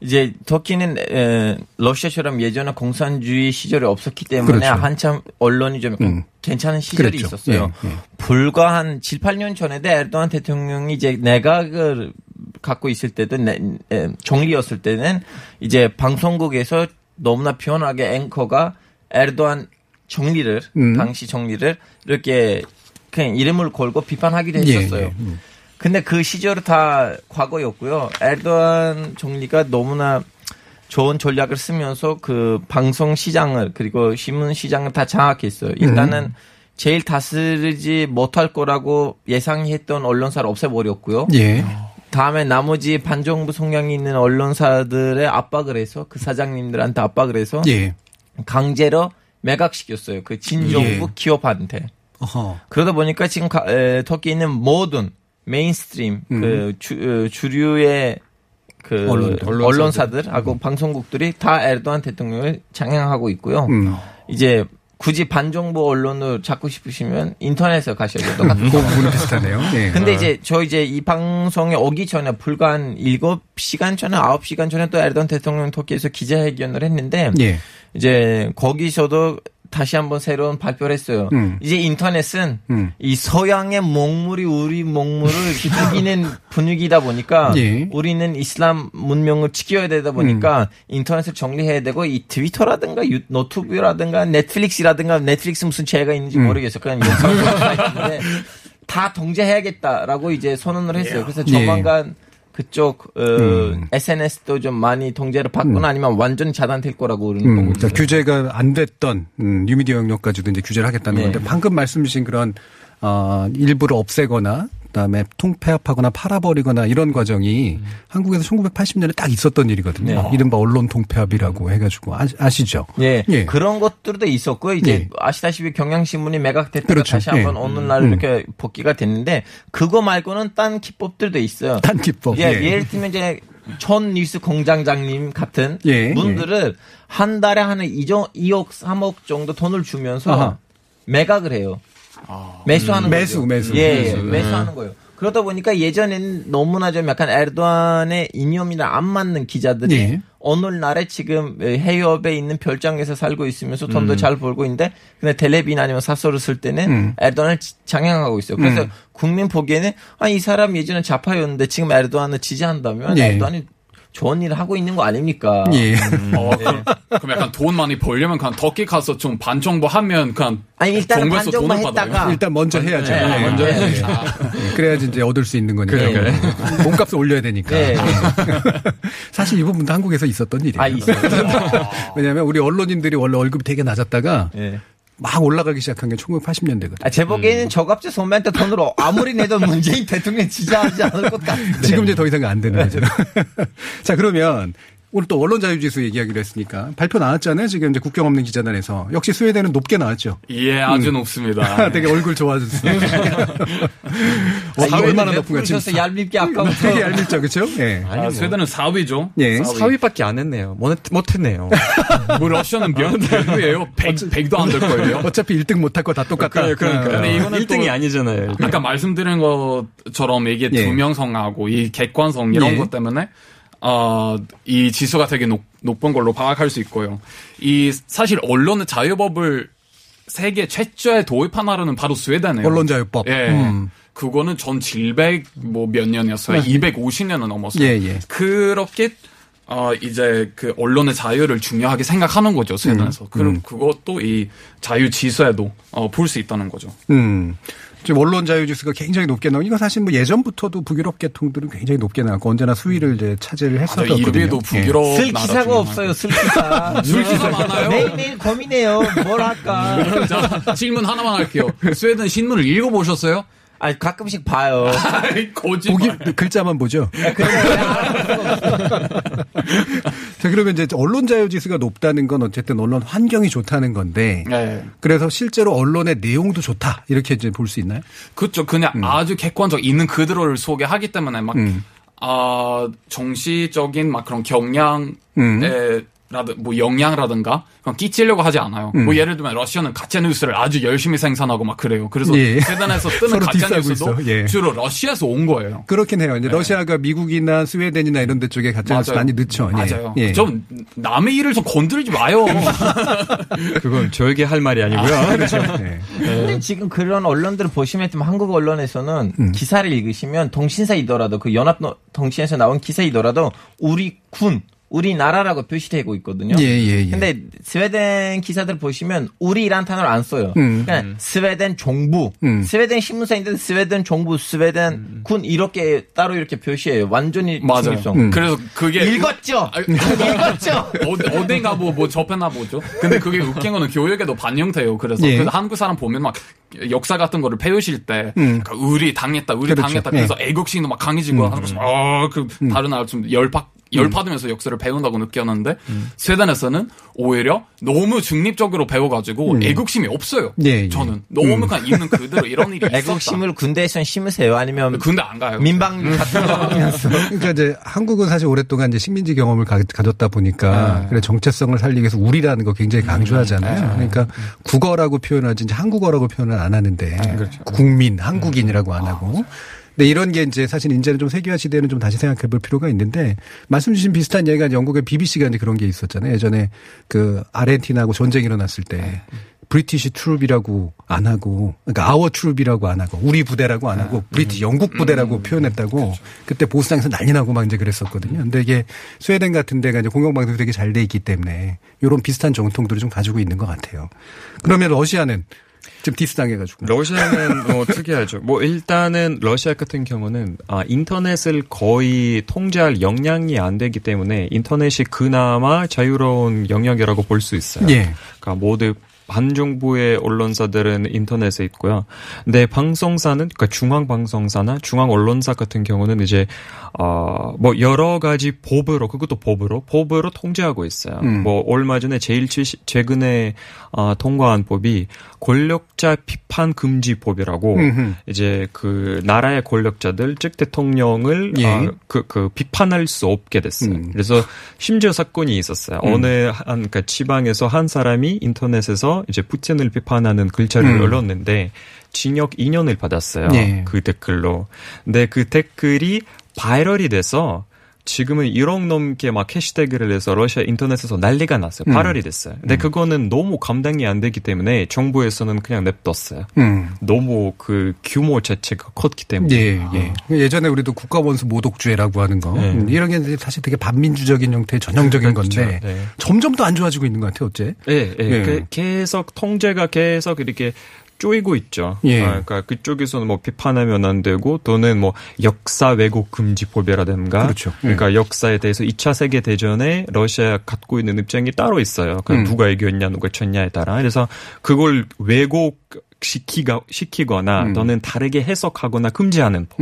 이제 터키는 러시아처럼 예전에 공산주의 시절이 없었기 때문에 그렇죠. 한참 언론이 좀 괜찮은 시절이 그랬죠. 있었어요. 예, 예. 불과 한 7, 8년 전에도 에르도안 대통령이 이제 내각을 갖고 있을 때도 정리였을 때는 이제 방송국에서 너무나 편하게 앵커가 에르도안 정리를 당시 정리를 이렇게 그냥 이름을 걸고 비판하기도 했었어요. 예, 예, 근데 그 시절은 다 과거였고요. 에르도안 총리가 너무나 좋은 전략을 쓰면서 그 방송 시장을 그리고 신문 시장을 다 장악했어요. 일단은 제일 다스리지 못할 거라고 예상했던 언론사를 없애버렸고요. 예. 다음에 나머지 반정부 성향이 있는 언론사들의 압박을 해서 그 사장님들한테 압박을 해서 예. 강제로 매각시켰어요. 그 진정부 예. 기업한테. 어허. 그러다 보니까 지금 터키에 있는 모든 메인스트림 그 주류의 그 언론사들하고 방송국들이 다 에르도안 대통령을 장악하고 있고요. 이제 굳이 반정부 언론을 찾고 싶으시면 인터넷에 가셔야 될 것 같아요. 그 부분은 비슷하네요. 네. 근데 이제 저 이제 이 방송에 오기 전에 불과 한 7시간 전에 9시간 전에 또 에르도안 대통령 터키에서 기자회견을 했는데 네. 이제 거기서도 다시 한번 새로운 발표를 했어요. 이제 인터넷은 이 서양의 먹물이 우리 먹물을 죽이는 분위기다 보니까 예. 우리는 이슬람 문명을 지켜야 되다 보니까 인터넷을 정리해야 되고 이 트위터라든가 노트북이라든가 넷플릭스 무슨 죄가 있는지 모르겠어요. 그냥 영상인데 다 통제해야겠다라고 이제 선언을 했어요. 그래서 조만간 그쪽 SNS도 좀 많이 통제를 받거나 아니면 완전 차단될 거라고 그러는 거고. 그러니까 규제가 안 됐던 뉴미디어 영역까지도 이제 규제를 하겠다는 네. 건데 방금 말씀 주신 그런 일부를 없애거나 그다음에 통폐합하거나 팔아버리거나 이런 과정이 한국에서 1980년에 딱 있었던 일이거든요. 네. 이른바 언론 통폐합이라고 해가지고 아시죠? 네. 예. 그런 것들도 있었고 이제 예. 아시다시피 경향신문이 매각됐다가 그렇죠. 다시 한번 어느 날 이렇게 복귀가 됐는데 그거 말고는 딴 기법들도 있어요. 딴 기법. 예. 예를 들면 이제 전 뉴스공장장님 같은 분들을 한 달에 한 2억 3억 정도 돈을 주면서 아하. 매각을 해요. 매수하는 거죠. 매수하는 거예요. 그러다 보니까 예전에는 너무나 좀 약간 에르도안의 이념이나 안 맞는 기자들이 예. 오늘날에 지금 해협에 있는 별장에서 살고 있으면서 돈도 잘 벌고 있는데 근데 텔레비나 아니면 사설을 쓸 때는 에르도안을 장악하고 있어요. 그래서 국민 보기에는 아, 이 사람 예전에 좌파였는데 지금 에르도안을 지지한다면 예. 에르도안이 좋은 일을 하고 있는 거 아닙니까? 예. 네. 그럼 약간 돈 많이 벌려면 그냥 덕기 가서 좀 반정부 하면 그냥 아니, 정부에서 돈을 받아요. 일단 먼저 해야죠. 네. 네. 먼저 해야죠. 네. 그래야지 이제 얻을 수 있는 거니까. 그래. 몸값을 올려야 되니까. 네. 사실 이 부분도 한국에서 있었던 일이에요. 아, 있었어요. 왜냐하면 우리 언론인들이 원래 월급이 되게 낮았다가 네. 막 올라가기 시작한 게 1980년대거든요. 아, 제 보기에는 저값제 소매한테 돈으로 아무리 내도 문재인 대통령 지지하지 않을 것 같아요. 지금 이제 더 이상 안 되는 거죠. 자, 그러면 오늘 또 언론 자유지수 얘기하기로 했으니까 발표 나왔잖아요. 지금 이제 국경 없는 기자단에서. 역시 스웨덴은 높게 나왔죠. 예, 아주 높습니다. 되게 얼굴 좋아졌어요. 얼마나 높은가 지금. 얄밉게 아까부터. 되게 얄밉죠, 그렇죠? 예. 아니, 스웨덴은 4위죠. 예. 4위밖에 안 했네요. 못했네요. 뭐 러시아는 몇 위예요? 100도 안 될 거예요. 어차피 1등 못할 거 다 똑같다. 그러니까. 근데 이거는 1등이 아니잖아요. 아까 말씀드린 것처럼 이게 예. 투명성하고 이 객관성 이런 예. 것 때문에. 이 지수가 되게 높은 걸로 파악할 수 있고요. 이 사실 언론의 자유법을 세계 최초에 도입한 나라는 바로 스웨덴이에요. 언론 자유법. 예. 그거는 전 700 뭐 몇 년이었어요. 250년은 넘었어요. 예, 예. 그렇게 이제 그 언론의 자유를 중요하게 생각하는 거죠, 스웨덴에서. 그럼 그것도 이 자유 지수에도 볼 수 있다는 거죠. 지금 언론 자유 지수가 굉장히 높게 나오고 이거 사실 뭐 예전부터도 북유럽 계통들은 굉장히 높게 나왔고 언제나 수위를 이제 차지를 했었거든요. 이래도 북유럽 예. 쓸 기사가 없어요. 쓸 기사. 쓸 기사 많아요. 매일매일 고민해요. 뭘 할까. 자, 질문 하나만 할게요. 스웨덴 신문을 읽어보셨어요? 아니 가끔씩 봐요. 거짓말. 보기, 글자만 보죠. 자 그러면 이제 언론 자유 지수가 높다는 건 어쨌든 언론 환경이 좋다는 건데. 네. 그래서 실제로 언론의 내용도 좋다 이렇게 이제 볼 수 있나요? 그렇죠. 그냥 아주 객관적 있는 그대로를 소개하기 때문에 막 정치적인 막 그런 경향. 뭐 영향라든가 그냥 끼치려고 하지 않아요. 뭐 예를 들면 러시아는 가짜 뉴스를 아주 열심히 생산하고 막 그래요. 그래서 예. 세단에서 뜨는 가짜 뉴스도 예. 주로 러시아에서 온 거예요. 그렇긴 해요. 이제 예. 러시아가 미국이나 스웨덴이나 이런 데 쪽에 가짜 뉴스 많이 넣죠. 맞아요. 예. 좀 남의 일을 좀 건드리지 마요. 그건 저에게 할 말이 아니고요. 아, 그렇죠. 네. 근데 지금 그런 언론들을 보시면 한국 언론에서는 기사를 읽으시면 동신사이더라도 그 연합 동신에서 나온 기사이더라도 우리 군 우리나라라고 표시되고 있거든요. 예. 근데 스웨덴 기사들 보시면 우리란 단어를 안 써요. 그냥 스웨덴 정부, 스웨덴 신문사인데 스웨덴 정부, 스웨덴 군 이렇게 따로 이렇게 표시해요. 완전히 중립성. 그래서 그게 읽었죠. 읽었죠. 어딘가 뭐 접했나 보죠. 근데 그게 웃긴 거는 교육에도 반영돼요. 그래서 한국 사람 보면 막 역사 같은 거를 배우실 때 그러니까 우리 당했다. 그래서 애국심도 막 강해지고 하는 거죠. 그 다른 나라 좀 열받으면서 역사를 배운다고 느꼈는데 스웨덴에서는 오히려 너무 중립적으로 배워가지고 애국심이 없어요. 예. 저는 너무 그냥 있는 그대로 이런 일이 있었다. 애국심을 군대에서 심으세요? 아니면 군대 안 가요? 민방 같은 거 하면서. 그러니까 이제 한국은 사실 오랫동안 이제 식민지 경험을 가졌다 보니까 그래 정체성을 살리기 위해서 우리라는 거 굉장히 강조하잖아요. 그러니까 국어라고 표현하지 이제 한국어라고 표현을 안 하는데 그렇죠. 국민, 한국인이라고 안 하고. 근데 이런 게 이제 사실 이제는 좀 세계화 시대에는 좀 다시 생각해 볼 필요가 있는데 말씀 주신 비슷한 얘기가 영국의 BBC가 이제 그런 게 있었잖아요. 예전에 그 아르헨티나하고 전쟁이 일어났을 때 브리티시 트룹이라고 안 하고 그러니까 아워 트룹이라고 안 하고 우리 부대라고 안 하고 브리티 영국 부대라고 표현했다고 그렇죠. 그때 보수당에서 난리 나고 막 이제 그랬었거든요. 근데 이게 스웨덴 같은 데가 이제 공영방송이 되게 잘 돼 있기 때문에 이런 비슷한 정통들을 좀 가지고 있는 것 같아요. 그러면 러시아는 지금 디스당해가지고. 러시아는 특이하죠. 뭐 일단은 러시아 같은 경우는 인터넷을 거의 통제할 역량이 안 되기 때문에 인터넷이 그나마 자유로운 영역이라고 볼 수 있어요. 예. 그러니까 모두 반정부의 언론사들은 인터넷에 있고요. 근데 방송사는 그러니까 중앙 방송사나 중앙 언론사 같은 경우는 이제 뭐 여러 가지 법으로 통제하고 있어요. 뭐 얼마 전에 최근에 통과한 법이 권력자 비판 금지법이라고 이제 그 나라의 권력자들 즉 대통령을 그 비판할 수 없게 됐어요. 그래서 심지어 사건이 있었어요. 어느 그러니까 지방에서 한 사람이 인터넷에서 이제 푸틴을 비판하는 글자를 올렸는데 징역 2년을 받았어요. 네. 그 댓글로. 근데 그 댓글이 바이럴이 돼서 지금은 1억 넘게 막 해시태그를 해서 러시아 인터넷에서 난리가 났어요. 발열이 됐어요. 근데 그거는 너무 감당이 안 되기 때문에 정부에서는 그냥 냅뒀어요. 너무 그 규모 자체가 컸기 때문에. 예. 예전에 우리도 국가원수 모독죄라고 하는 거. 이런 게 사실 되게 반민주적인 형태의 전형적인 건데 그렇죠. 네. 점점 더 안 좋아지고 있는 것 같아요. 어째? 계속 통제가 계속 이렇게 쪼이고 있죠. 예. 그러니까 그쪽에서는 뭐 비판하면 안 되고 또는 뭐 역사 왜곡 금지법이라든가. 그렇죠. 그러니까 역사에 대해서 2차 세계 대전에 러시아가 갖고 있는 입장이 따로 있어요. 그러니까 누가 이겼냐 누가 졌냐에 따라. 그래서 그걸 왜곡시키거나 또는 다르게 해석하거나 금지하는 법.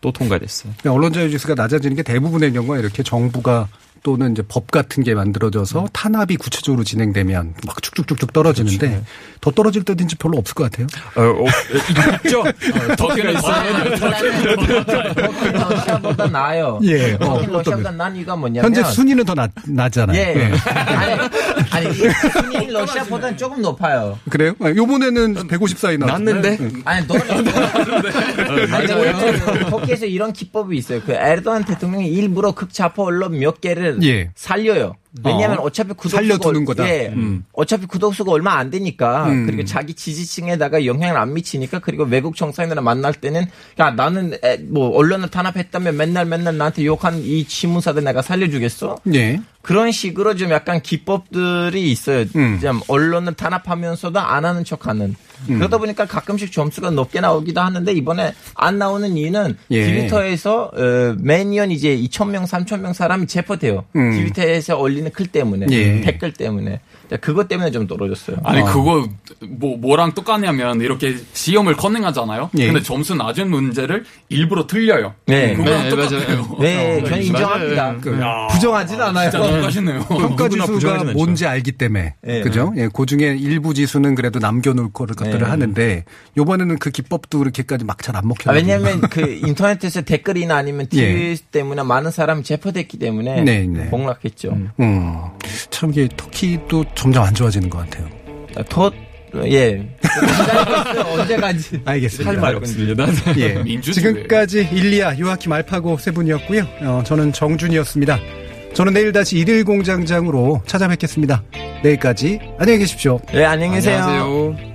또 통과됐어요. 그러니까 언론 자유 지수가 낮아지는 게 대부분의 경우가 이렇게 정부가 또는 이제 법 같은 게 만들어져서 탄압이 구체적으로 진행되면 막 쭉쭉쭉쭉 떨어지는데 그렇죠. 더 떨어질 때도 이제 별로 없을 것 같아요. 있죠. 터키는 러시아보다 나아요. 예. 러시아보다 난 이유가 뭐냐면 현재 순위는 더 낮잖아요. 예. 아니 순위 러시아보다는 조금 높아요. 그래요? 요번에는 154이 나왔는데. 아니 놀랐는데. 터키에서 이런 기법이 있어요. 그 에르도안 대통령이 일부러 극좌파 언론 몇 개를 예. 살려요. 왜냐하면 어차피 살려두는 거다. 예. 어차피 구독수가 얼마 안 되니까 그리고 자기 지지층에다가 영향을 안 미치니까 그리고 외국 정상들이랑 만날 때는 야 나는 뭐 언론을 탄압했다면 맨날 나한테 욕한 이 신문사들 내가 살려주겠어? 예. 그런 식으로 좀 약간 기법들이 있어요. 좀 언론을 탄압하면서도 안 하는 척하는. 그러다 보니까 가끔씩 점수가 높게 나오기도 하는데 이번에 안 나오는 이유는 트위터에서 매년 이제 2,000명, 3,000명 사람이 체포돼요. 트위터에서 올리는 글 때문에, 댓글 때문에. 그것 때문에 좀 떨어졌어요. 아니 그거 뭐랑 똑같냐면 이렇게 시험을 컨닝하잖아요. 근데 점수 낮은 문제를 일부러 틀려요. 네, 그거랑 똑같아요. 네, 저는 인정합니다. 부정하진 않아요. 진짜 너무 가시네요. 평가 지수가 뭔지 알기 때문에 그죠? 예, 그 중에 일부 지수는 그래도 남겨놓을 것들을 하는데 이번에는 그 기법도 그렇게까지 막 잘 안 먹혀. 왜냐하면 그 인터넷에서 댓글이나 아니면 TV 때문에 많은 사람이 체포됐기 때문에 폭락했죠. 참 이게 터키도 점점 안 좋아지는 것 같아요. 언제까지? 알겠습니다. 할 말 없습니다. 지금까지 일리아, 요아킴, 알파고 세 분이었고요. 저는 정준이었습니다. 저는 내일 다시 일일 공장장으로 찾아뵙겠습니다. 내일까지 안녕히 계십시오. 네, 안녕히 계세요. 안녕하세요.